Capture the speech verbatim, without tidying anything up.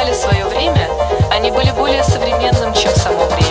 опережали свое время, они были более современным, чем само время.